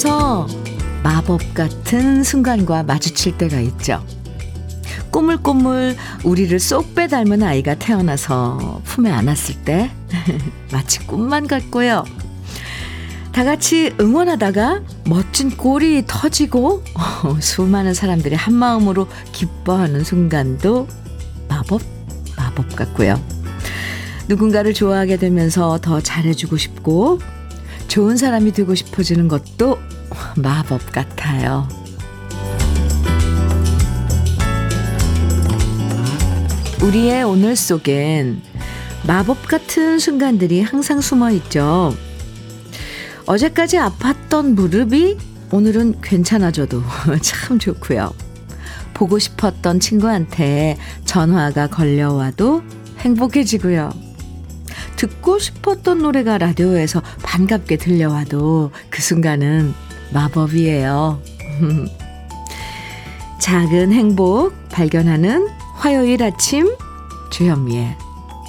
살면서 마법 같은 순간과 마주칠 때가 있죠. 꼬물꼬물 우리를 쏙 빼닮은 아이가 태어나서 품에 안았을 때 마치 꿈만 같고요. 다같이 응원하다가 멋진 골이 터지고 수많은 사람들이 한마음으로 기뻐하는 순간도 마법 같고요. 누군가를 좋아하게 되면서 더 잘해주고 싶고 좋은 사람이 되고 싶어지는 것도 마법 같아요. 우리의 오늘 속엔 마법 같은 순간들이 항상 숨어 있죠. 어제까지 아팠던 무릎이 오늘은 괜찮아져도 참 좋고요. 보고 싶었던 친구한테 전화가 걸려와도 행복해지고요. 듣고 싶었던 노래가 라디오에서 반갑게 들려와도 그 순간은 마법이에요. 작은 행복 발견하는 화요일 아침 주현미의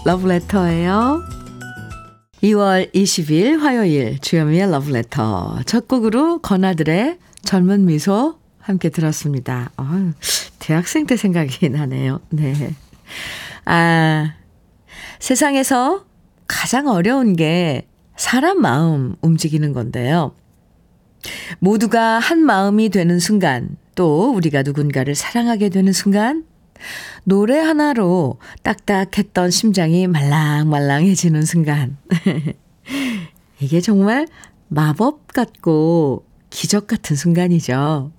러브레터예요. 2월 20일 화요일 주현미의 러브레터 첫 곡으로 건아들의 젊은 미소 함께 들었습니다. 대학생 때 생각이 나네요. 네. 세상에서 가장 어려운 게 사람 마음 움직이는 건데요. 모두가 한 마음이 되는 순간, 또 우리가 누군가를 사랑하게 되는 순간, 노래 하나로 딱딱했던 심장이 말랑말랑해지는 순간. 이게 정말 마법 같고 기적 같은 순간이죠.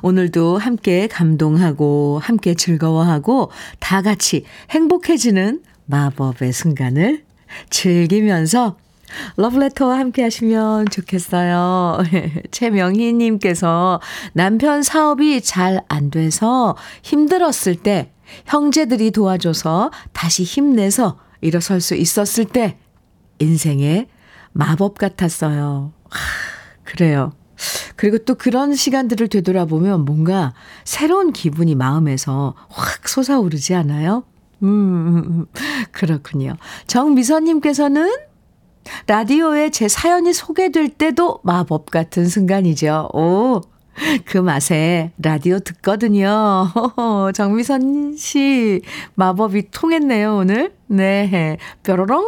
오늘도 함께 감동하고 함께 즐거워하고 다 같이 행복해지는 마법의 순간을 즐기면서 러브레터와 함께 하시면 좋겠어요. 최명희 님께서 남편 사업이 잘 안 돼서 힘들었을 때 형제들이 도와줘서 다시 힘내서 일어설 수 있었을 때 인생의 마법 같았어요. 그래요. 그리고 또 그런 시간들을 되돌아보면 뭔가 새로운 기분이 마음에서 확 솟아오르지 않아요? 그렇군요. 정미선님께서는 라디오에 제 사연이 소개될 때도 마법 같은 순간이죠. 오, 그 맛에 라디오 듣거든요. 정미선 씨, 마법이 통했네요, 오늘. 네, 뾰로롱.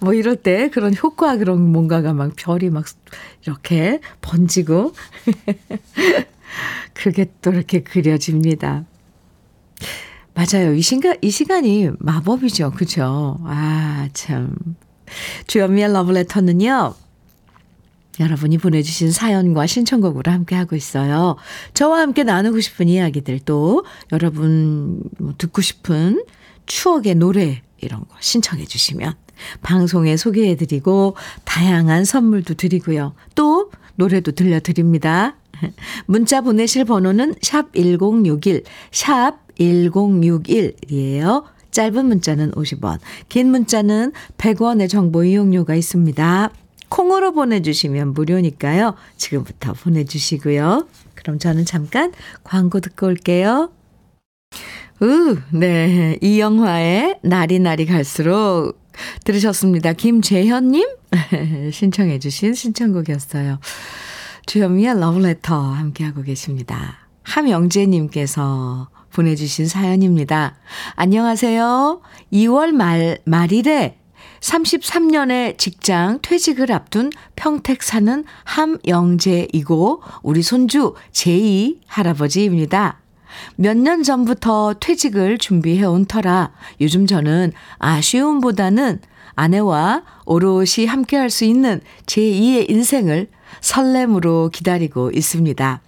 뭐 이럴 때 그런 효과 그런 뭔가가 막 별이 막 이렇게 번지고 그게 또 이렇게 그려집니다. 맞아요. 이 시간이 마법이죠. 그죠? 참. 주현미의 러브레터는요. 여러분이 보내주신 사연과 신청곡으로 함께하고 있어요. 저와 함께 나누고 싶은 이야기들 또 여러분 듣고 싶은 추억의 노래 이런 거 신청해 주시면 방송에 소개해드리고 다양한 선물도 드리고요. 또 노래도 들려드립니다. 문자 보내실 번호는 샵 1061, 샵 1061이에요. 짧은 문자는 50원, 긴 문자는 100원의 정보 이용료가 있습니다. 콩으로 보내주시면 무료니까요. 지금부터 보내주시고요. 그럼 저는 잠깐 광고 듣고 올게요. 네, 이영화의 날이 갈수록 들으셨습니다. 김재현님 신청해 주신 신청곡이었어요. 주현미의 러브레터 함께하고 계십니다. 함영재님께서 보내주신 사연입니다. 안녕하세요. 2월 말일에 33년의 직장 퇴직을 앞둔 평택 사는 함영재이고 우리 손주 제이 할아버지입니다. 몇 년 전부터 퇴직을 준비해온 터라 요즘 저는 아쉬움보다는 아내와 오롯이 함께할 수 있는 제2의 인생을 설렘으로 기다리고 있습니다.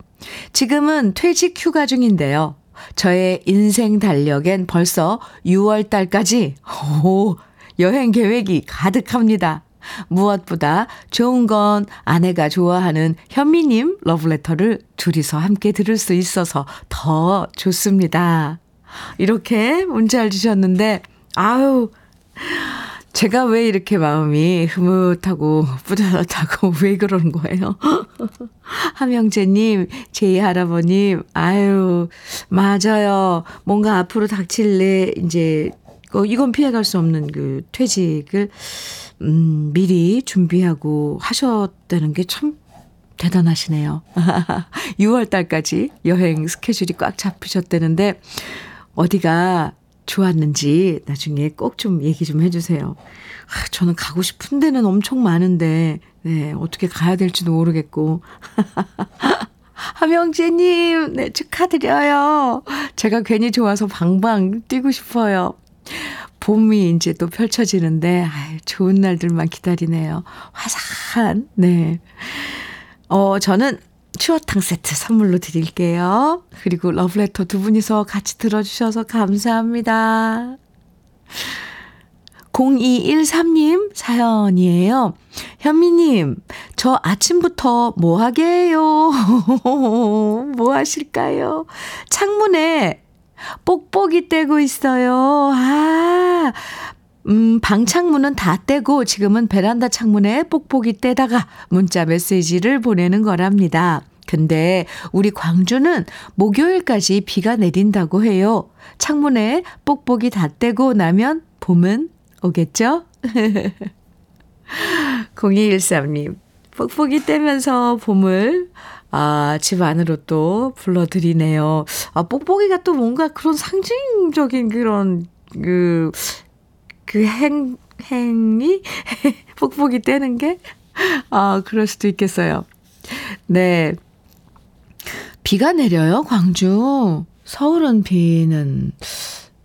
지금은 퇴직 휴가 중인데요. 저의 인생 달력엔 벌써 6월 달까지 여행 계획이 가득합니다. 무엇보다 좋은 건 아내가 좋아하는 현미님 러브레터를 둘이서 함께 들을 수 있어서 더 좋습니다. 이렇게 문자를 주셨는데 제가 왜 이렇게 마음이 흐뭇하고 뿌듯하고 왜 그러는 거예요? 함영재님, 제이 할아버님, 맞아요. 뭔가 앞으로 닥칠 내 이제 이건 피해갈 수 없는 그 퇴직을 미리 준비하고 하셨다는 게 참 대단하시네요. 6월달까지 여행 스케줄이 꽉 잡히셨다는데 어디가 좋았는지 나중에 꼭 좀 얘기 좀 해주세요. 아, 저는 가고 싶은 데는 엄청 많은데 네, 어떻게 가야 될지도 모르겠고. 하명재님 네, 축하드려요. 제가 괜히 좋아서 방방 뛰고 싶어요. 봄이 이제 또 펼쳐지는데 아유, 좋은 날들만 기다리네요. 화사한 네. 저는 추어탕 세트 선물로 드릴게요. 그리고 러브레터 두 분이서 같이 들어주셔서 감사합니다. 0213님 사연이에요. 현미님, 저 아침부터 뭐 하게요? 뭐 하실까요? 창문에 뽁뽁이 떼고 있어요. 아, 방창문은 다 떼고 지금은 베란다 창문에 뽁뽁이 떼다가 문자 메시지를 보내는 거랍니다. 근데 우리 광주는 목요일까지 비가 내린다고 해요. 창문에 뽁뽁이 다 떼고 나면 봄은 오겠죠? 0213님 뽁뽁이 떼면서 봄을 집 안으로 또 불러드리네요. 뽁뽁이가 또 뭔가 그런 상징적인 그런 행위? 뽁뽁이 떼는 게? 그럴 수도 있겠어요. 네. 비가 내려요, 광주. 서울은 비는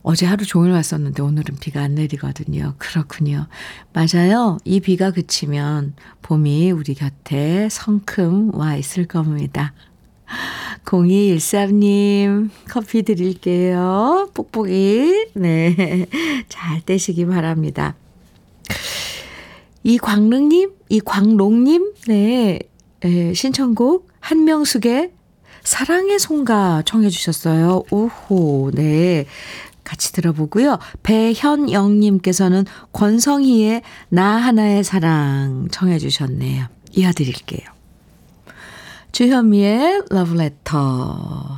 어제 하루 종일 왔었는데 오늘은 비가 안 내리거든요. 그렇군요. 맞아요. 이 비가 그치면 봄이 우리 곁에 성큼 와 있을 겁니다. 0213님 커피 드릴게요. 뽁뽁이 네, 잘 떼시기 바랍니다. 이광롱님 네, 신청곡 한명숙의 사랑의 송가 청해 주셨어요. 우호 네, 같이 들어보고요. 배현영님께서는 권성희의 나 하나의 사랑 청해 주셨네요. 이어드릴게요. 주현미의 러브레터입니다.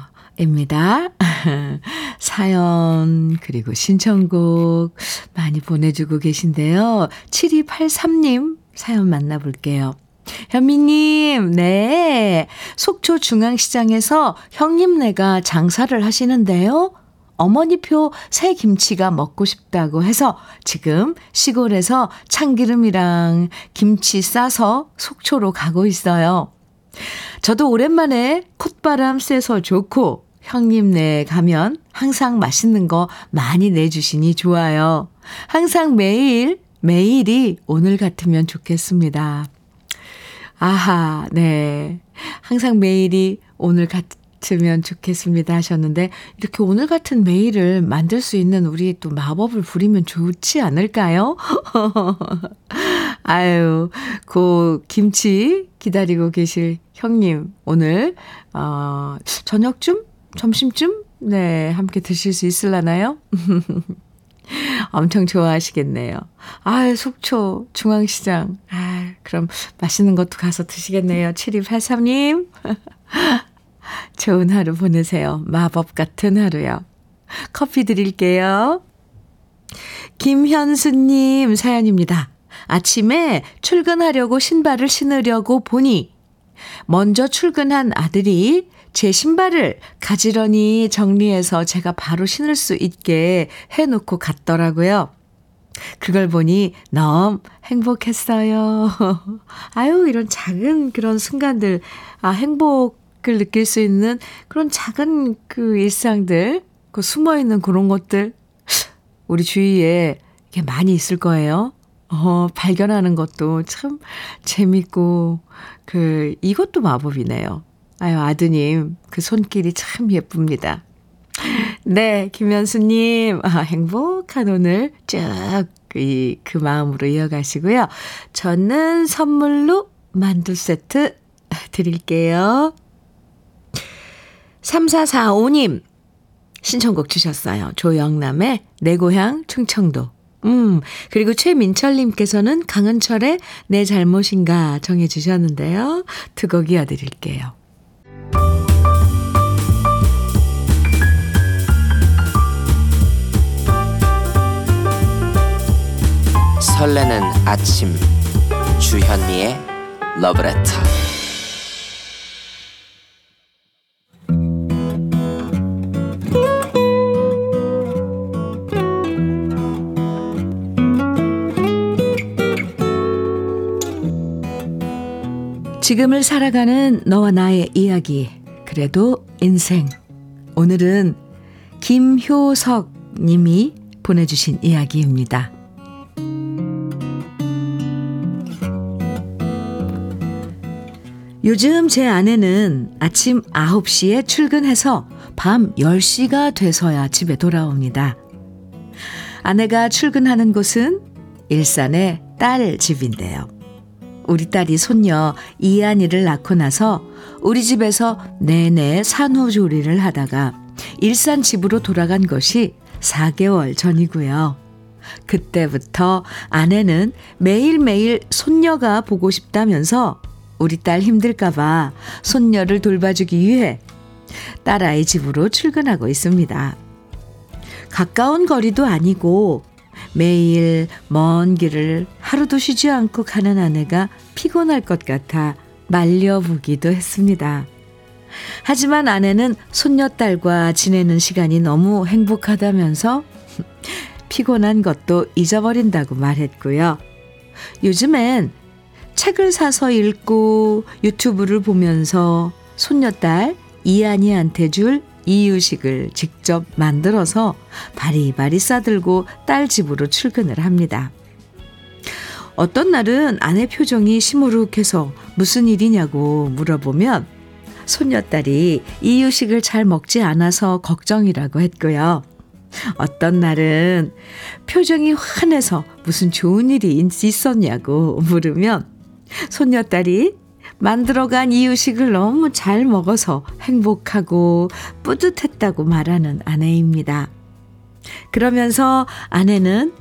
사연 그리고 신청곡 많이 보내주고 계신데요. 7283님 사연 만나볼게요. 현미님, 네. 속초 중앙시장에서 형님네가 장사를 하시는데요. 어머니표 새 김치가 먹고 싶다고 해서 지금 시골에서 참기름이랑 김치 싸서 속초로 가고 있어요. 저도 오랜만에 콧바람 쐬서 좋고 형님네 가면 항상 맛있는 거 많이 내주시니 좋아요. 항상 매일이 오늘 같으면 좋겠습니다. 아하 네 항상 매일이 오늘 같으면 좋겠습니다 하셨는데 이렇게 오늘 같은 매일을 만들 수 있는 우리 또 마법을 부리면 좋지 않을까요? 아유 그 김치 기다리고 계실 형님 오늘 저녁쯤? 점심쯤? 네 함께 드실 수 있으려나요? 엄청 좋아하시겠네요. 아유 속초 중앙시장 아유, 그럼 맛있는 것도 가서 드시겠네요. 7283님 좋은 하루 보내세요. 마법 같은 하루요. 커피 드릴게요. 김현수님 사연입니다. 아침에 출근하려고 신발을 신으려고 보니 먼저 출근한 아들이 제 신발을 가지런히 정리해서 제가 바로 신을 수 있게 해놓고 갔더라고요. 그걸 보니 너무 행복했어요. 아유 이런 작은 그런 순간들 행복을 느낄 수 있는 그런 작은 그 일상들 그 숨어있는 그런 것들 우리 주위에 이게 많이 있을 거예요. 발견하는 것도 참 재밌고, 이것도 마법이네요. 아유, 아드님, 그 손길이 참 예쁩니다. 네, 김현수님, 행복한 오늘 쭉 그 마음으로 이어가시고요. 저는 선물로 만두 세트 드릴게요. 3445님, 신청곡 주셨어요. 조영남의 내 고향 충청도. 그리고 최민철님께서는 강은철의 내 잘못인가 정해 주셨는데요. 두 곡 이어드릴게요. 설레는 아침 주현미의 러브레터 지금을 살아가는 너와 나의 이야기, 그래도 인생. 오늘은 김효석 님이 보내주신 이야기입니다. 요즘 제 아내는 아침 9시에 출근해서 밤 10시가 돼서야 집에 돌아옵니다. 아내가 출근하는 곳은 일산의 딸 집인데요. 우리 딸이 손녀 이안이를 낳고 나서 우리 집에서 내내 산후조리를 하다가 일산 집으로 돌아간 것이 4개월 전이고요. 그때부터 아내는 매일매일 손녀가 보고 싶다면서 우리 딸 힘들까봐 손녀를 돌봐주기 위해 딸아이 집으로 출근하고 있습니다. 가까운 거리도 아니고 매일 먼 길을 하루도 쉬지 않고 가는 아내가 피곤할 것 같아 말려보기도 했습니다. 하지만 아내는 손녀딸과 지내는 시간이 너무 행복하다면서 피곤한 것도 잊어버린다고 말했고요. 요즘엔 책을 사서 읽고 유튜브를 보면서 손녀딸 이안이한테 줄 이유식을 직접 만들어서 바리바리 싸들고 딸 집으로 출근을 합니다. 어떤 날은 아내 표정이 시무룩해서 무슨 일이냐고 물어보면 손녀딸이 이유식을 잘 먹지 않아서 걱정이라고 했고요. 어떤 날은 표정이 환해서 무슨 좋은 일이 있었냐고 물으면 손녀딸이 만들어간 이유식을 너무 잘 먹어서 행복하고 뿌듯했다고 말하는 아내입니다. 그러면서 아내는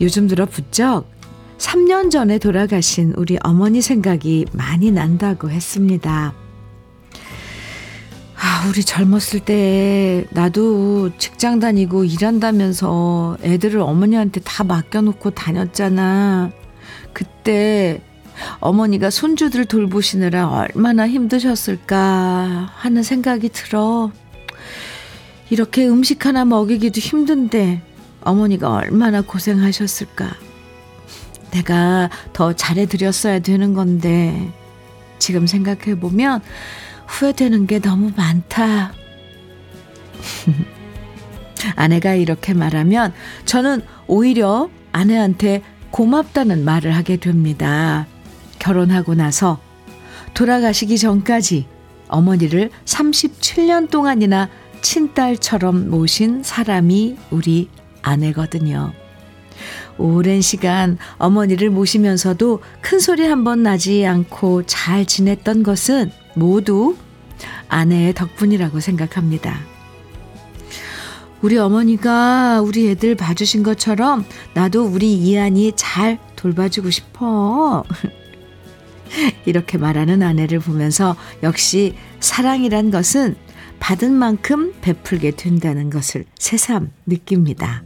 요즘 들어 부쩍 3년 전에 돌아가신 우리 어머니 생각이 많이 난다고 했습니다. 우리 젊었을 때 나도 직장 다니고 일한다면서 애들을 어머니한테 다 맡겨놓고 다녔잖아. 그때 어머니가 손주들 돌보시느라 얼마나 힘드셨을까 하는 생각이 들어. 이렇게 음식 하나 먹이기도 힘든데 어머니가 얼마나 고생하셨을까. 내가 더 잘해드렸어야 되는 건데 지금 생각해보면 후회되는 게 너무 많다. 아내가 이렇게 말하면 저는 오히려 아내한테 고맙다는 말을 하게 됩니다. 결혼하고 나서 돌아가시기 전까지 어머니를 37년 동안이나 친딸처럼 모신 사람이 우리 아내거든요. 오랜 시간 어머니를 모시면서도 큰 소리 한 번 나지 않고 잘 지냈던 것은 모두 아내의 덕분이라고 생각합니다. 우리 어머니가 우리 애들 봐주신 것처럼 나도 우리 이안이 잘 돌봐주고 싶어. 이렇게 말하는 아내를 보면서 역시 사랑이란 것은 받은 만큼 베풀게 된다는 것을 새삼 느낍니다.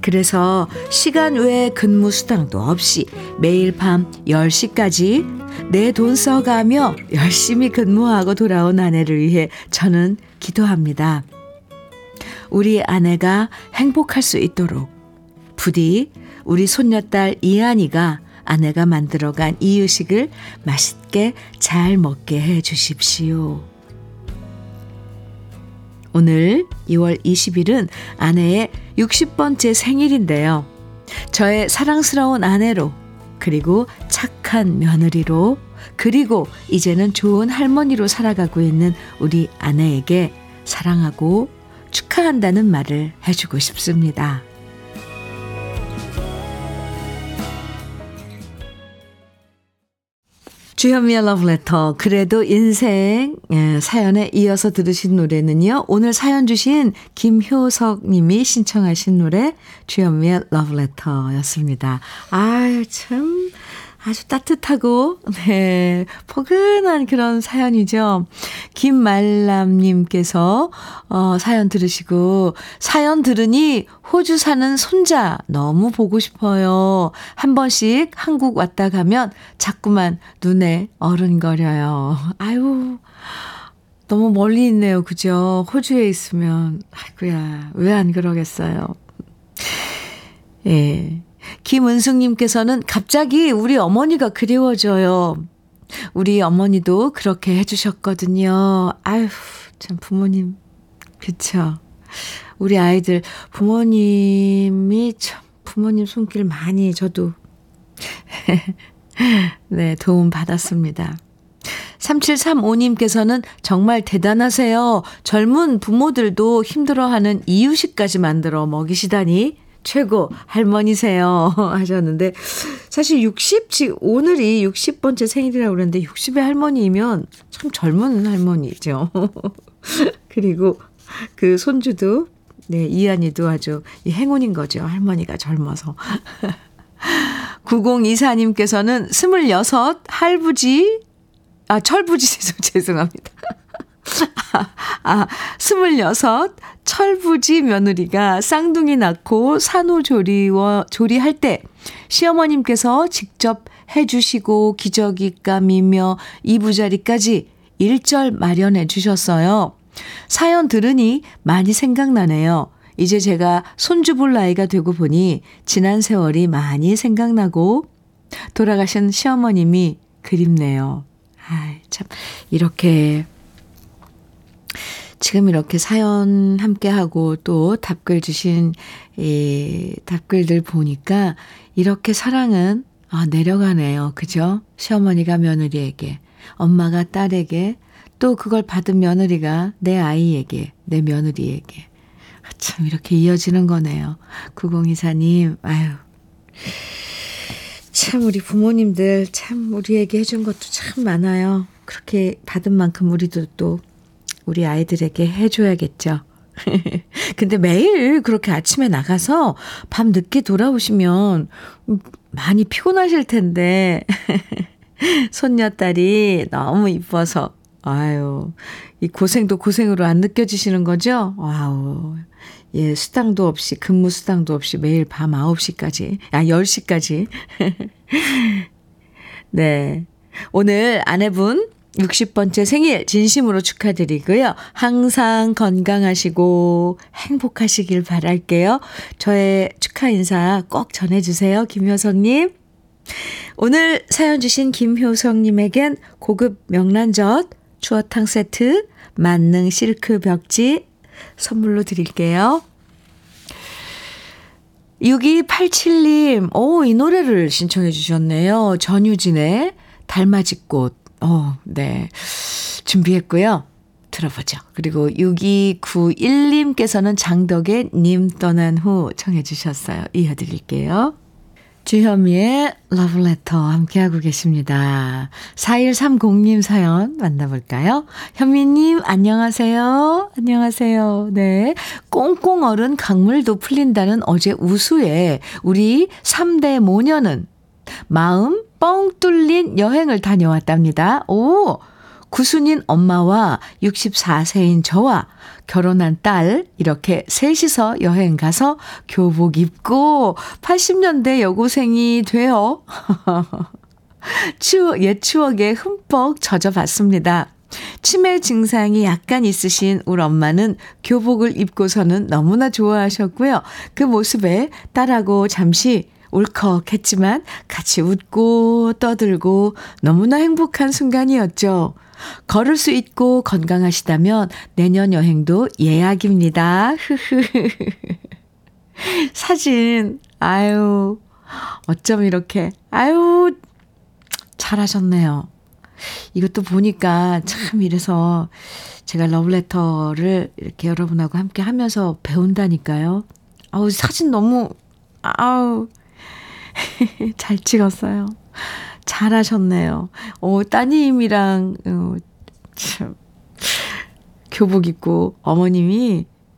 그래서 시간 외 근무 수당도 없이 매일 밤 10시까지 내 돈 써가며 열심히 근무하고 돌아온 아내를 위해 저는 기도합니다. 우리 아내가 행복할 수 있도록 부디 우리 손녀딸 이안이가 아내가 만들어간 이유식을 맛있게 잘 먹게 해 주십시오. 오늘 2월 20일은 아내의 60번째 생일인데요. 저의 사랑스러운 아내로, 그리고 착한 며느리로, 그리고 이제는 좋은 할머니로 살아가고 있는 우리 아내에게 사랑하고 축하한다는 말을 해주고 싶습니다. 주현미의 러브레터, 그래도 인생. 사연에 이어서 들으신 노래는요, 오늘 사연 주신 김효석 님이 신청하신 노래 주현미의 러브레터였습니다. 아유, 참 아주 따뜻하고 네, 포근한 그런 사연이죠. 김말람 님께서 사연 들으시고, 사연 들으니 호주 사는 손자 너무 보고 싶어요. 한 번씩 한국 왔다 가면 자꾸만 눈에 어른거려요. 아유, 너무 멀리 있네요. 그죠? 호주에 있으면 아이고야, 왜 안 그러겠어요. 예. 김은숙님께서는 갑자기 우리 어머니가 그리워져요. 우리 어머니도 그렇게 해주셨거든요. 아휴, 참 부모님, 그쵸? 우리 아이들 부모님이 참 부모님 손길 많이 저도 네, 도움 받았습니다. 3735님께서는 정말 대단하세요. 젊은 부모들도 힘들어하는 이유식까지 만들어 먹이시다니 최고 할머니세요 하셨는데, 사실 60, 오늘이 60번째 생일이라고 그러는데 60의 할머니이면 참 젊은 할머니죠. 그리고 그 손주도 네, 이한이도 아주 행운인 거죠. 할머니가 젊어서. 9024님께서는 26 할부지, 아, 철부지, 죄송합니다. 26 철부지 며느리가 쌍둥이 낳고 산후조리할 때 시어머님께서 직접 해주시고 기저귀감이며 이부자리까지 일절 마련해 주셨어요. 사연 들으니 많이 생각나네요. 이제 제가 손주 볼 나이가 되고 보니 지난 세월이 많이 생각나고 돌아가신 시어머님이 그립네요. 아, 참 이렇게 지금 이렇게 사연 함께하고 또 답글 주신 이 답글들 보니까 이렇게 사랑은 내려가네요. 그죠? 시어머니가 며느리에게, 엄마가 딸에게, 또 그걸 받은 며느리가 내 아이에게, 내 며느리에게. 참 이렇게 이어지는 거네요. 9024님, 아유 참 우리 부모님들 참 우리에게 해준 것도 참 많아요. 그렇게 받은 만큼 우리도 또 우리 아이들에게 해줘야겠죠. 근데 매일 그렇게 아침에 나가서 밤 늦게 돌아오시면 많이 피곤하실 텐데 손녀딸이 너무 이뻐서 아유, 이 고생도 고생으로 안 느껴지시는 거죠? 와우. 예, 수당도 없이, 근무 수당도 없이 매일 밤 9시까지, 아, 10시까지. 네. 오늘 아내분 60번째 생일 진심으로 축하드리고요. 항상 건강하시고 행복하시길 바랄게요. 저의 축하 인사 꼭 전해주세요. 김효성님. 오늘 사연 주신 김효성님에겐 고급 명란젓, 추어탕 세트, 만능 실크 벽지 선물로 드릴게요. 6287님, 오, 이 노래를 신청해 주셨네요. 전유진의 달맞이꽃. 네. 준비했고요. 들어보죠. 그리고 6291님께서는 장덕의 님 떠난 후 청해 주셨어요. 이어드릴게요. 주현미의 러브레터 함께하고 계십니다. 4130님 사연 만나볼까요? 현미님 안녕하세요. 안녕하세요. 네, 꽁꽁 얼은 강물도 풀린다는 어제 우수에 우리 3대 모녀는 마음 뻥 뚫린 여행을 다녀왔답니다. 오! 구순인 엄마와 64세인 저와 결혼한 딸 이렇게 셋이서 여행 가서 교복 입고 80년대 여고생이 되어 옛 추억에 흠뻑 젖어봤습니다. 치매 증상이 약간 있으신 우리 엄마는 교복을 입고서는 너무나 좋아하셨고요. 그 모습에 딸하고 잠시 울컥했지만 같이 웃고 떠들고 너무나 행복한 순간이었죠. 걸을 수 있고 건강하시다면 내년 여행도 예약입니다. 사진, 아유, 어쩜 이렇게, 아유, 잘하셨네요. 이것도 보니까 참 이래서 제가 러브레터를 이렇게 여러분하고 함께 하면서 배운다니까요. 아우, 사진 너무, 아우, 잘 찍었어요. 잘하셨네요. 따님이랑 참, 교복 입고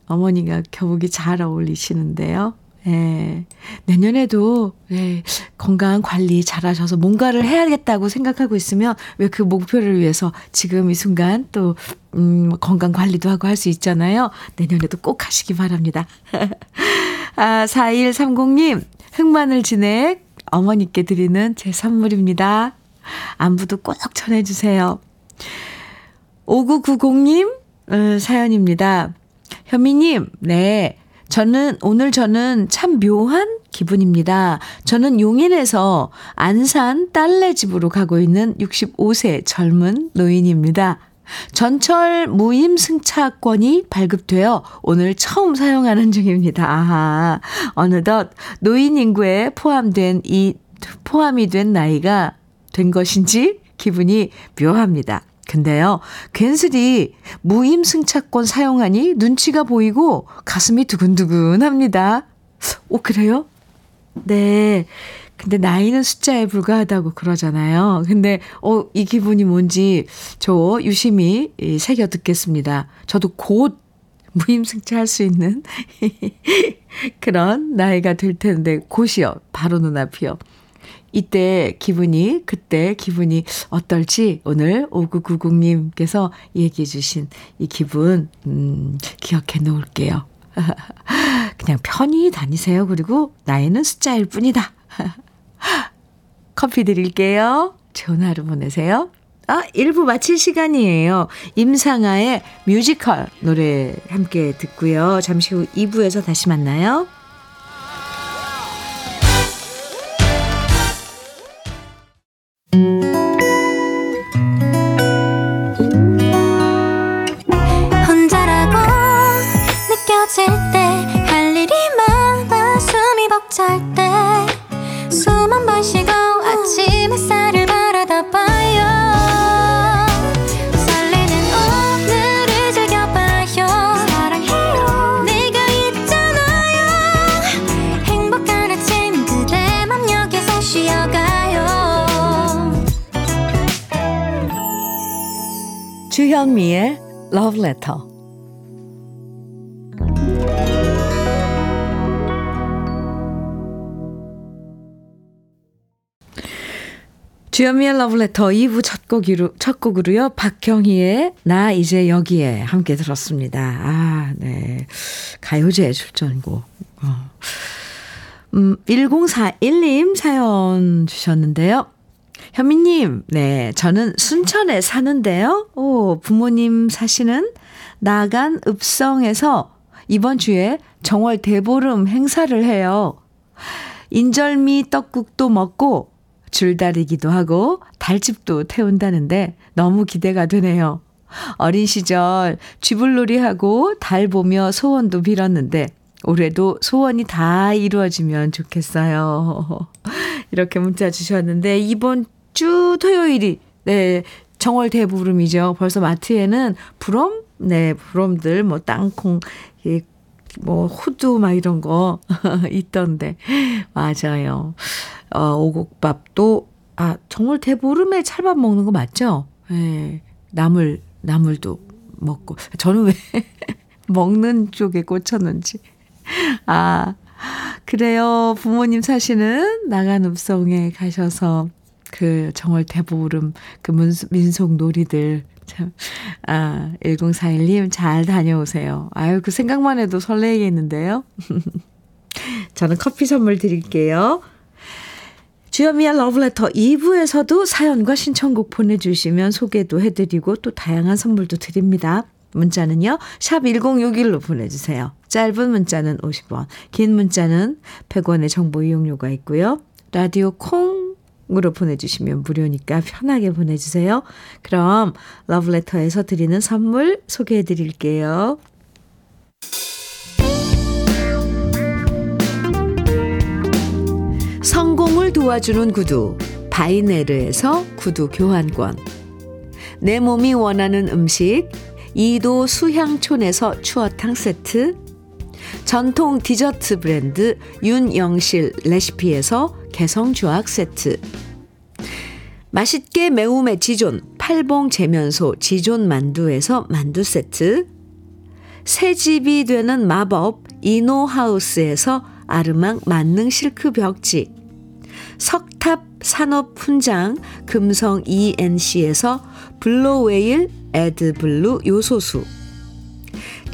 어머니가 교복이 잘 어울리시는데요. 예, 내년에도 예, 건강 관리 잘하셔서 뭔가를 해야겠다고 생각하고 있으면 왜 그 목표를 위해서 지금 이 순간 또 건강 관리도 하고 할 수 있잖아요. 내년에도 꼭 하시기 바랍니다. 아, 4130님 흑마늘 진액 어머니께 드리는 제 선물입니다. 안부도 꼭 전해주세요. 5990님 사연입니다. 현미님, 네, 오늘 저는 참 묘한 기분입니다. 저는 용인에서 안산 딸네 집으로 가고 있는 65세 젊은 노인입니다. 전철 무임 승차권이 발급되어 오늘 처음 사용하는 중입니다. 아하, 어느덧 노인 인구에 포함이 된 나이가 된 것인지 기분이 묘합니다. 근데요, 괜스레 무임 승차권 사용하니 눈치가 보이고 가슴이 두근두근합니다. 오, 그래요? 네. 근데 나이는 숫자에 불과하다고 그러잖아요. 근데 이 기분이 뭔지 저 유심히 새겨 듣겠습니다. 저도 곧 무임승차할 수 있는 그런 나이가 될 텐데 곧이요. 바로 눈앞이요. 이때 기분이, 그때 기분이 어떨지 오늘 5990님께서 얘기해 주신 이 기분 기억해 놓을게요. 그냥 편히 다니세요. 그리고 나이는 숫자일 뿐이다. 커피 드릴게요. 좋은 하루 보내세요. 1부 마칠 시간이에요. 임상아의 뮤지컬 노래 함께 듣고요. 잠시 후 2부에서 다시 만나요. 주현미의 러브레터. 주현미의 러브레터 2부 첫 곡으로요. 박경희의 나 이제 여기에 함께 들었습니다. 아, 네. 가요제 출전곡. 1041님 사연 주셨는데요. 현미님, 네, 저는 순천에 사는데요. 부모님 사시는 나간 읍성에서 이번 주에 정월 대보름 행사를 해요. 인절미 떡국도 먹고 줄다리기도 하고 달집도 태운다는데 너무 기대가 되네요. 어린 시절 쥐불놀이하고 달 보며 소원도 빌었는데 올해도 소원이 다 이루어지면 좋겠어요. 이렇게 문자 주셨는데 이번 주 토요일이 네, 정월 대보름이죠. 벌써 마트에는 부럼, 네, 부럼들 뭐 땅콩, 뭐 호두 막 이런 거 있던데 맞아요. 오곡밥도 정월 대보름에 찰밥 먹는 거 맞죠? 네, 나물도 먹고 저는 왜 먹는 쪽에 꽂혔는지. 그래요. 부모님 사시는 나간 읍성에 가셔서 그 정월 대보름 그 민속 놀이들 참 1041님 잘 다녀오세요. 아유, 그 생각만 해도 설레겠는데요. 저는 커피 선물 드릴게요. 주현미의 러브레터 2부에서도 사연과 신청곡 보내주시면 소개도 해드리고 또 다양한 선물도 드립니다. 문자는요. 샵 1061로 보내주세요. 짧은 문자는 50원, 긴 문자는 100원의 정보 이용료가 있고요. 라디오 콩으로 보내주시면 무료니까 편하게 보내주세요. 그럼 러브레터에서 드리는 선물 소개해드릴게요. 성공을 도와주는 구두, 바이네르에서 구두 교환권. 내 몸이 원하는 음식, 이도 수향촌에서 추어탕 세트, 전통 디저트 브랜드 윤영실 레시피에서 개성주악 세트, 맛있게 매움의 지존 팔봉 재면소 지존 만두에서 만두 세트, 새집이 되는 마법 이노하우스에서 아르망 만능 실크 벽지, 석탑 산업 훈장 금성 ENC에서 블루웨일 에드블루 요소수,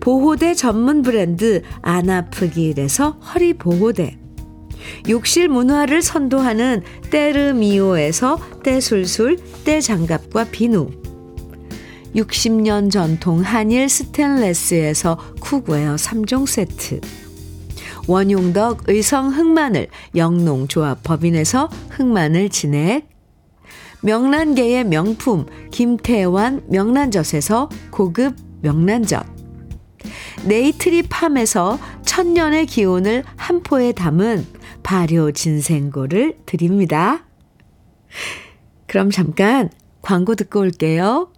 보호대 전문 브랜드 안아프길에서 허리 보호대, 욕실 문화를 선도하는 때르미오에서 때술술, 때장갑과 비누, 60년 전통 한일 스텐레스에서 쿡웨어 3종 세트, 원용덕 의성 흑마늘 영농조합 법인에서 흑마늘 진액, 명란계의 명품 김태환 명란젓에서 고급 명란젓, 네이트리 팜에서 천년의 기운을 한 포에 담은 발효진생고를 드립니다. 그럼 잠깐 광고 듣고 올게요.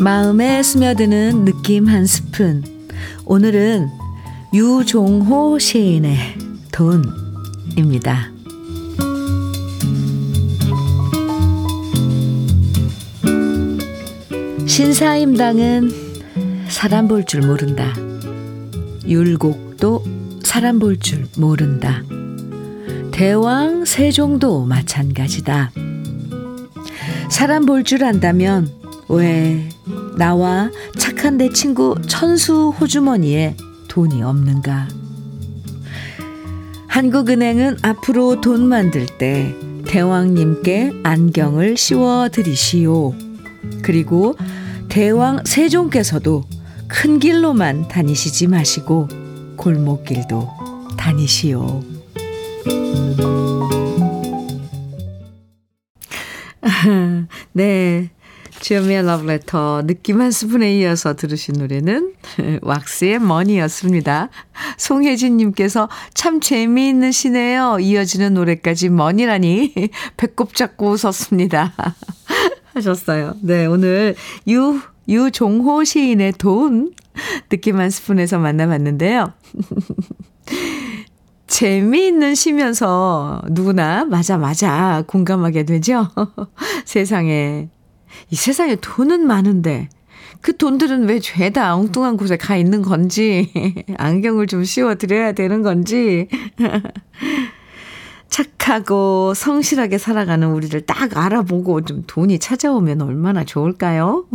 마음에 스며드는 느낌 한 스푼. 오늘은 유종호 시인의 돈입니다. 신사임당은 사람 볼 줄 모른다. 율곡도 사람 볼 줄 모른다. 대왕 세종도 마찬가지다. 사람 볼 줄 안다면 왜 나와 착한 내 친구 천수 호주머니에 돈이 없는가? 한국은행은 앞으로 돈 만들 때 대왕님께 안경을 씌워드리시오. 그리고 대왕 세종께서도 큰 길로만 다니시지 마시고 골목길도 다니시오. 네. 주현미의 러브레터 느낌 한 스푼에 이어서 들으신 노래는 왁스의 머니였습니다. 송혜진님께서 참 재미있는 시네요. 이어지는 노래까지 머니라니 배꼽 잡고 웃었습니다. 하셨어요. 네, 오늘 유종호 시인의 돈 느낌 한 스푼에서 만나봤는데요. 재미있는 시면서 누구나 맞아 공감하게 되죠. 이 세상에 돈은 많은데 그 돈들은 왜 죄다 엉뚱한 곳에 가 있는 건지 안경을 좀 씌워드려야 되는 건지 착하고 성실하게 살아가는 우리를 딱 알아보고 좀 돈이 찾아오면 얼마나 좋을까요?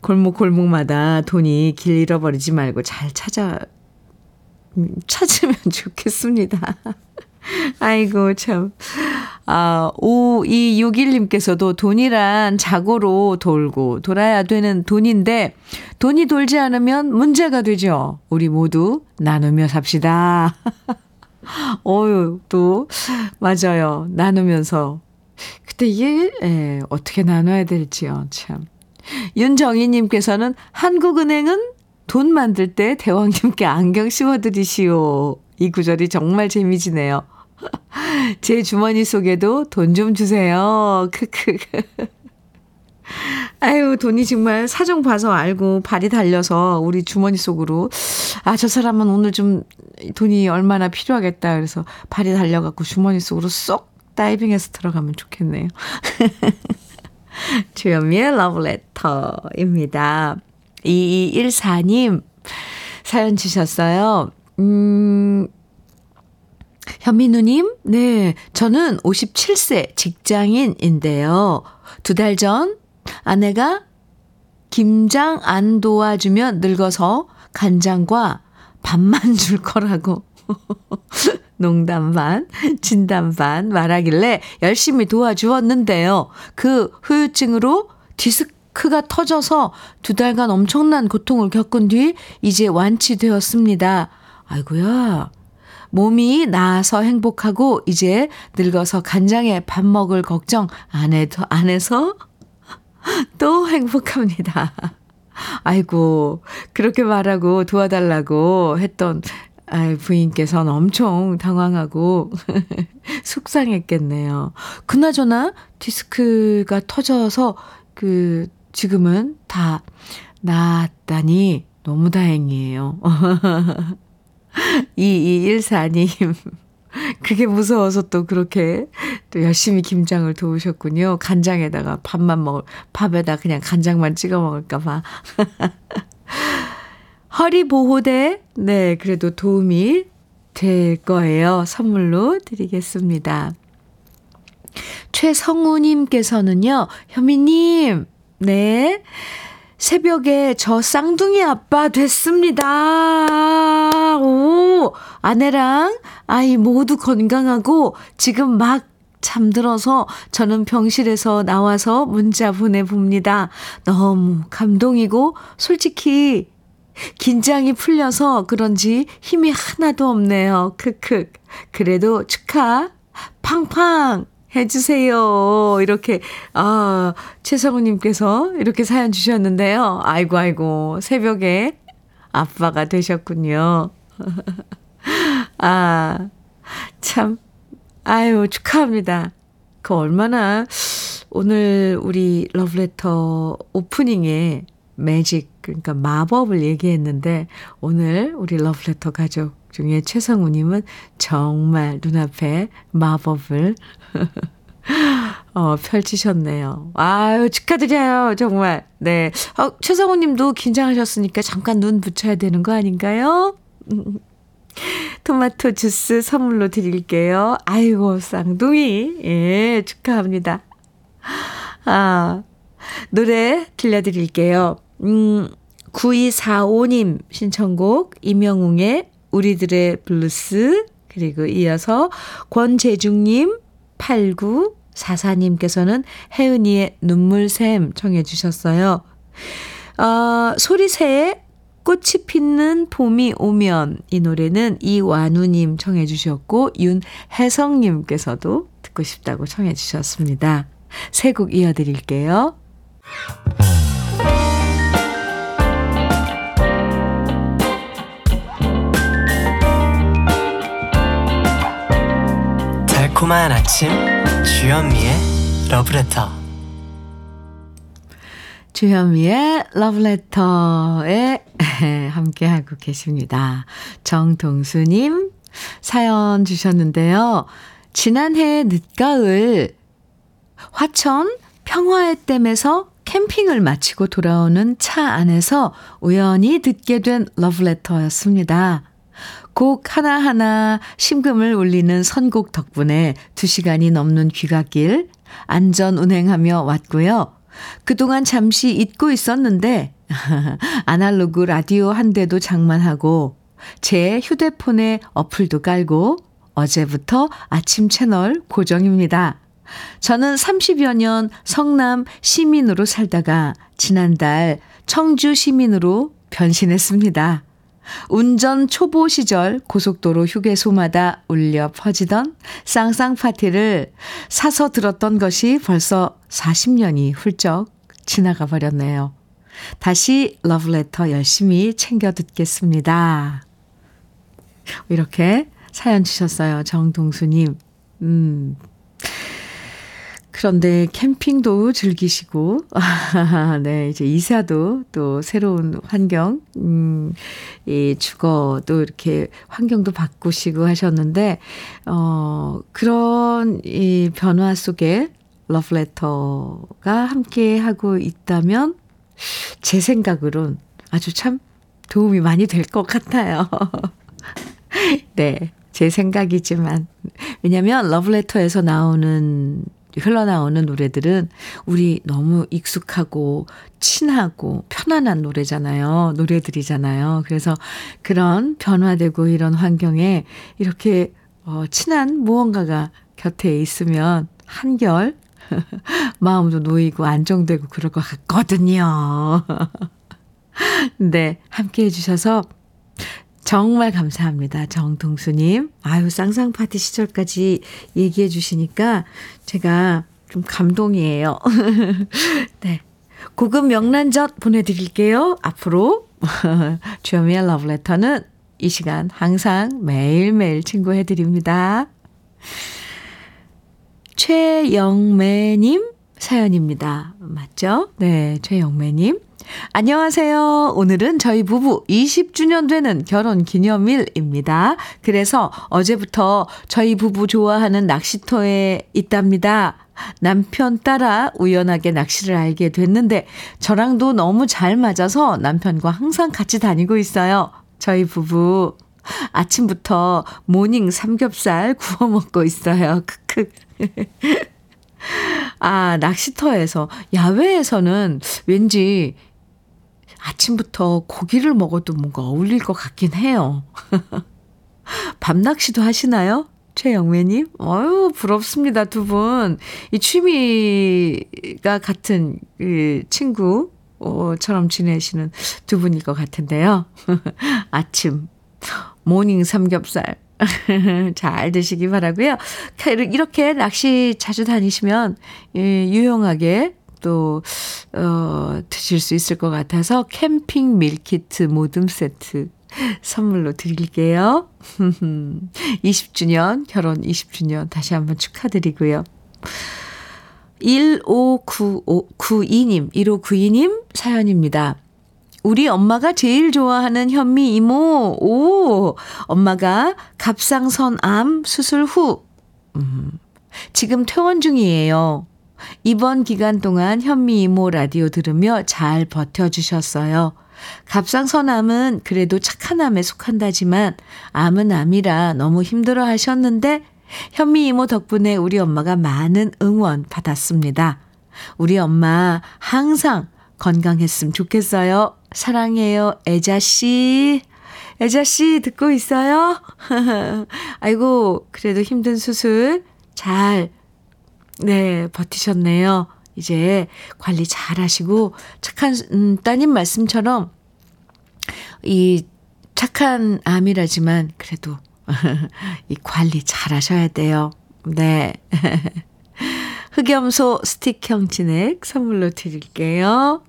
골목골목마다 돈이 길 잃어버리지 말고 잘 찾으면 좋겠습니다. 아이고 참. 5261님께서도 돈이란 자고로 돌고 돌아야 되는 돈인데 돈이 돌지 않으면 문제가 되죠. 우리 모두 나누며 삽시다. 어유 또 맞아요. 나누면서. 근데 이게 어떻게 나눠야 될지요. 참. 윤정희님께서는 한국은행은 돈 만들 때 대왕님께 안경 씌워드리시오. 이 구절이 정말 재미지네요. 제 주머니 속에도 돈 좀 주세요. 크크. 아유, 돈이 정말 사정 봐서 알고 발이 달려서 우리 주머니 속으로 저 사람은 오늘 좀 돈이 얼마나 필요하겠다. 그래서 발이 달려갖고 주머니 속으로 쏙 다이빙해서 들어가면 좋겠네요. 주현미의 러브레터입니다. 2214님 사연 주셨어요. 현민우님, 네, 저는 57세 직장인인데요. 2달 전 아내가 김장 안 도와주면 늙어서 간장과 밥만 줄 거라고 농담 반, 진담 반 말하길래 열심히 도와주었는데요. 그 후유증으로 디스크가 터져서 2달간 엄청난 고통을 겪은 뒤 이제 완치되었습니다. 아이고야. 몸이 나아서 행복하고 이제 늙어서 간장에 밥 먹을 걱정 안 해서 또 행복합니다. 아이고, 그렇게 말하고 도와달라고 했던 부인께서는 엄청 당황하고 속상했겠네요. 그나저나 디스크가 터져서 지금은 다 나았다니 너무 다행이에요. 2214님 그게 무서워서 또 그렇게 또 열심히 김장을 도우셨군요. 간장에다가 밥에다 그냥 간장만 찍어 먹을까 봐. 허리 보호대, 네, 그래도 도움이 될 거예요. 선물로 드리겠습니다. 최성우님께서는요, 현미님, 네, 새벽에 저 쌍둥이 아빠 됐습니다. 오, 아내랑 아이 모두 건강하고 지금 막 잠들어서 저는 병실에서 나와서 문자 보내봅니다. 너무 감동이고 솔직히 긴장이 풀려서 그런지 힘이 하나도 없네요. 크크. 그래도 축하 팡팡 해주세요. 이렇게, 아, 최성우님께서 이렇게 사연 주셨는데요. 아이고, 새벽에 아빠가 되셨군요. 아, 참, 아유, 축하합니다. 그 얼마나 오늘 우리 러브레터 오프닝에 매직, 그러니까 마법을 얘기했는데, 오늘 우리 러브레터 가족 중에 최성우님은 정말 눈앞에 마법을 펼치셨네요. 아유, 축하드려요. 정말. 네. 최성우님도 긴장하셨으니까 잠깐 눈 붙여야 되는 거 아닌가요? 토마토 주스 선물로 드릴게요. 아이고, 쌍둥이. 예, 축하합니다. 아, 노래 들려드릴게요. 9245님 신청곡 임영웅의 우리들의 블루스, 그리고 이어서 권재중님, 8944님께서는 혜은이의 눈물샘 청해 주셨어요. 소리새의 꽃이 피는 봄이 오면, 이 노래는 이완우님 청해 주셨고 윤혜성님께서도 듣고 싶다고 청해 주셨습니다. 세 곡 이어드릴게요. 달콤한 아침 주현미의 러브레터. 주현미의 러브레터에 함께하고 계십니다. 정동수님 사연 주셨는데요. 지난해 늦가을 화천 평화의 댐에서 캠핑을 마치고 돌아오는 차 안에서 우연히 듣게 된 러브레터였습니다. 곡 하나하나 심금을 울리는 선곡 덕분에 2시간이 넘는 귀갓길 안전 운행하며 왔고요. 그동안 잠시 잊고 있었는데 아날로그 라디오 한 대도 장만하고 제 휴대폰에 어플도 깔고 어제부터 아침 채널 고정입니다. 저는 30여 년 성남 시민으로 살다가 지난달 청주 시민으로 변신했습니다. 운전 초보 시절 고속도로 휴게소마다 울려 퍼지던 쌍쌍파티를 사서 들었던 것이 벌써 40년이 훌쩍 지나가 버렸네요. 다시 러브레터 열심히 챙겨 듣겠습니다. 이렇게 사연 주셨어요. 정동수님. 그런데 캠핑도 즐기시고, 네, 이제 이사도 또 새로운 환경, 이 주거도 이렇게 환경도 바꾸시고 하셨는데, 그런 이 변화 속에 러브레터가 함께하고 있다면, 제 생각으론 아주 참 도움이 많이 될 것 같아요. 네, 제 생각이지만. 왜냐면 러브레터에서 흘러나오는 노래들은 우리 너무 익숙하고 친하고 편안한 노래들이잖아요. 그래서 그런 변화되고 이런 환경에 이렇게 친한 무언가가 곁에 있으면 한결 마음도 놓이고 안정되고 그럴 것 같거든요. 네, 함께해 주셔서 정말 감사합니다. 정동수님. 아유, 쌍쌍파티 시절까지 얘기해 주시니까 제가 좀 감동이에요. 네. 고급 명란젓 보내드릴게요. 앞으로 주현미의 러브레터는 이 시간 항상 매일매일 친구해드립니다. 최영매님 사연입니다. 맞죠? 네, 최영매님. 안녕하세요. 오늘은 저희 부부 20주년 되는 결혼기념일입니다. 그래서 어제부터 저희 부부 좋아하는 낚시터에 있답니다. 남편 따라 우연하게 낚시를 알게 됐는데 저랑도 너무 잘 맞아서 남편과 항상 같이 다니고 있어요. 저희 부부 아침부터 모닝 삼겹살 구워 먹고 있어요. 크크. 아, 낚시터에서, 야외에서는 왠지 아침부터 고기를 먹어도 뭔가 어울릴 것 같긴 해요. 밤낚시도 하시나요? 최영매님? 어유 부럽습니다, 두 분. 이 취미가 같은 이 친구처럼 지내시는 두 분일 것 같은데요. 아침, 모닝 삼겹살. 잘 드시기 바라고요. 이렇게 낚시 자주 다니시면 유용하게 또 드실 수 있을 것 같아서 캠핑 밀키트 모듬 세트 선물로 드릴게요. 20주년 결혼 20주년 다시 한번 축하드리고요. 1592님 사연입니다. 우리 엄마가 제일 좋아하는 현미 이모. 오, 엄마가 갑상선암 수술 후 지금 퇴원 중이에요. 이번 기간 동안 현미 이모 라디오 들으며 잘 버텨주셨어요. 갑상선암은 그래도 착한 암에 속한다지만 암은 암이라 너무 힘들어 하셨는데 현미 이모 덕분에 우리 엄마가 많은 응원 받았습니다. 우리 엄마 항상 건강했으면 좋겠어요. 사랑해요, 애자씨. 애자씨, 듣고 있어요? 아이고, 그래도 힘든 수술 잘, 네, 버티셨네요. 이제 관리 잘 하시고, 착한, 따님 말씀처럼, 이 착한 암이라지만, 그래도, 이 관리 잘 하셔야 돼요. 네. 흑염소 스틱형 진액 선물로 드릴게요.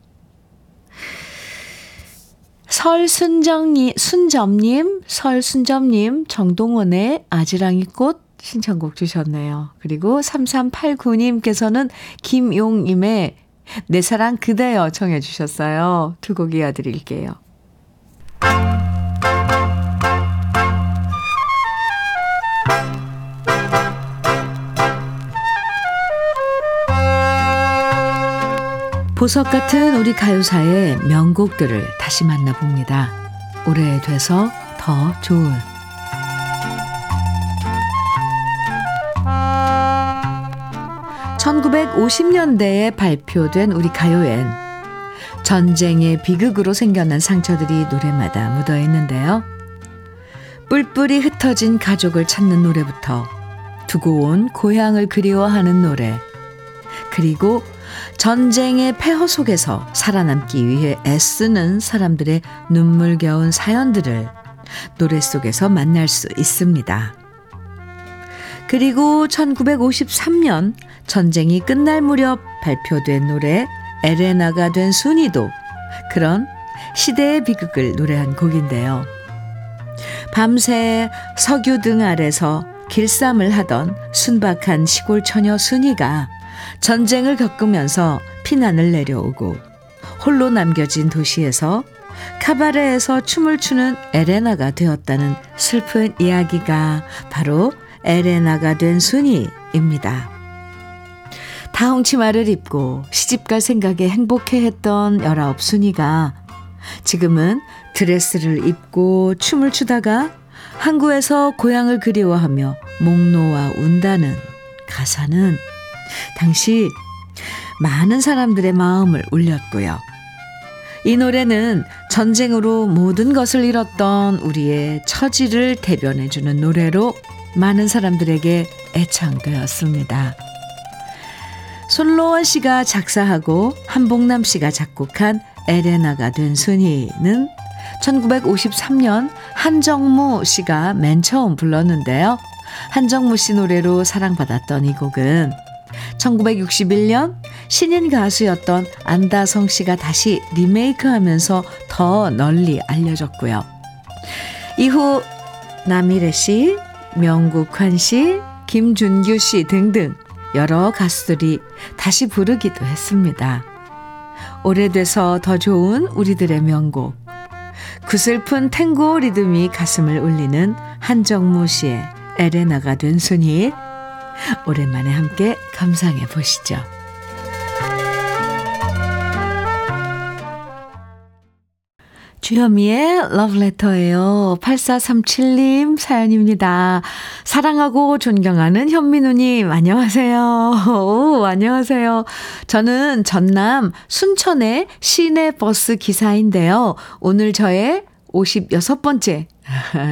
설순점님, 정동원의 아지랑이 꽃 신청곡 주셨네요. 그리고 3389님께서는 김용임의 내 사랑 그대여 청해 주셨어요. 두 곡 이어드릴게요. 보석 같은 우리 가요사의 명곡들을 다시 만나봅니다. 오래돼서 더 좋은. (목소리) 1950년대에 발표된 우리 가요엔 전쟁의 비극으로 생겨난 상처들이 노래마다 묻어있는데요. 뿔뿔이 흩어진 가족을 찾는 노래부터 두고 온 고향을 그리워하는 노래, 그리고 전쟁의 폐허 속에서 살아남기 위해 애쓰는 사람들의 눈물겨운 사연들을 노래 속에서 만날 수 있습니다. 그리고 1953년 전쟁이 끝날 무렵 발표된 노래 에레나가 된 순이도 그런 시대의 비극을 노래한 곡인데요. 밤새 석유등 아래서 길쌈을 하던 순박한 시골 처녀 순이가 전쟁을 겪으면서 피난을 내려오고 홀로 남겨진 도시에서 카바레에서 춤을 추는 에레나가 되었다는 슬픈 이야기가 바로 에레나가 된 순이입니다. 다홍치마를 입고 시집갈 생각에 행복해했던 19순이가 지금은 드레스를 입고 춤을 추다가 항구에서 고향을 그리워하며 목 놓아 운다는 가사는 당시 많은 사람들의 마음을 울렸고요. 이 노래는 전쟁으로 모든 것을 잃었던 우리의 처지를 대변해주는 노래로 많은 사람들에게 애창되었습니다. 손로원 씨가 작사하고 한복남 씨가 작곡한 에레나가 된 순이는 1953년 한정무 씨가 맨 처음 불렀는데요. 한정무 씨 노래로 사랑받았던 이 곡은 1961년 신인 가수였던 안다성 씨가 다시 리메이크하면서 더 널리 알려졌고요. 이후 남일애 씨, 명국환 씨, 김준규 씨 등등 여러 가수들이 다시 부르기도 했습니다. 오래돼서 더 좋은 우리들의 명곡, 그 슬픈 탱고 리듬이 가슴을 울리는 한정무 씨의 에레나가 된 순이, 오랜만에 함께 감상해 보시죠. 주현미의 러브레터예요. 8437님 사연입니다. 사랑하고 존경하는 현미누님 안녕하세요. 오, 안녕하세요. 저는 전남 순천의 시내 버스 기사인데요. 오늘 저의 56번째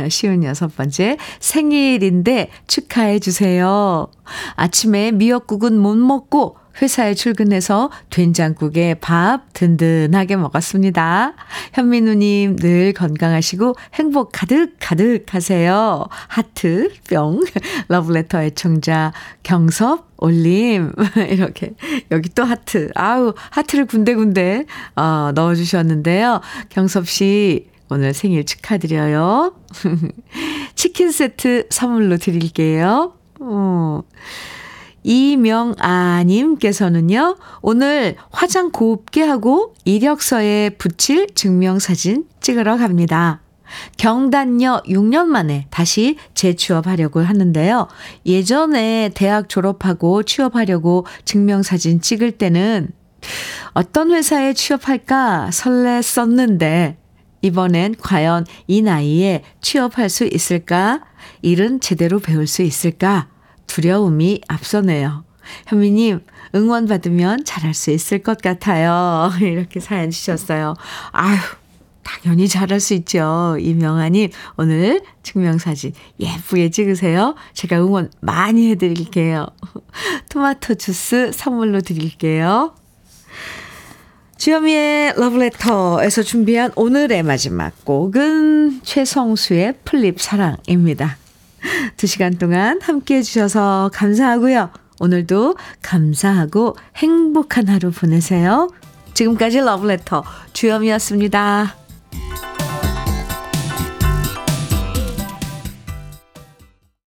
56번째 생일인데 축하해 주세요. 아침에 미역국은 못 먹고 회사에 출근해서 된장국에 밥 든든하게 먹었습니다. 현미누님 늘 건강하시고 행복 가득가득 하세요. 하트 뿅. 러브레터 애청자 경섭 올림. 이렇게 여기 또 하트. 아우, 하트를 군데군데 넣어주셨는데요. 경섭씨 오늘 생일 축하드려요. 치킨 세트 선물로 드릴게요. 이명아님께서는요, 오늘 화장 곱게 하고 이력서에 붙일 증명사진 찍으러 갑니다. 경단녀 6년 만에 다시 재취업하려고 하는데요. 예전에 대학 졸업하고 취업하려고 증명사진 찍을 때는 어떤 회사에 취업할까 설렜었는데, 이번엔 과연 이 나이에 취업할 수 있을까? 일은 제대로 배울 수 있을까? 두려움이 앞서네요. 현미님, 응원 받으면 잘할 수 있을 것 같아요. 이렇게 사연 주셨어요. 아유, 당연히 잘할 수 있죠. 이명아님, 오늘 증명사진 예쁘게 찍으세요. 제가 응원 많이 해드릴게요. 토마토 주스 선물로 드릴게요. 주현미의 러브레터에서 준비한 오늘의 마지막 곡은 최성수의 플립사랑입니다. 2시간 동안 함께해 주셔서 감사하고요. 오늘도 감사하고 행복한 하루 보내세요. 지금까지 러브레터 주현미였습니다.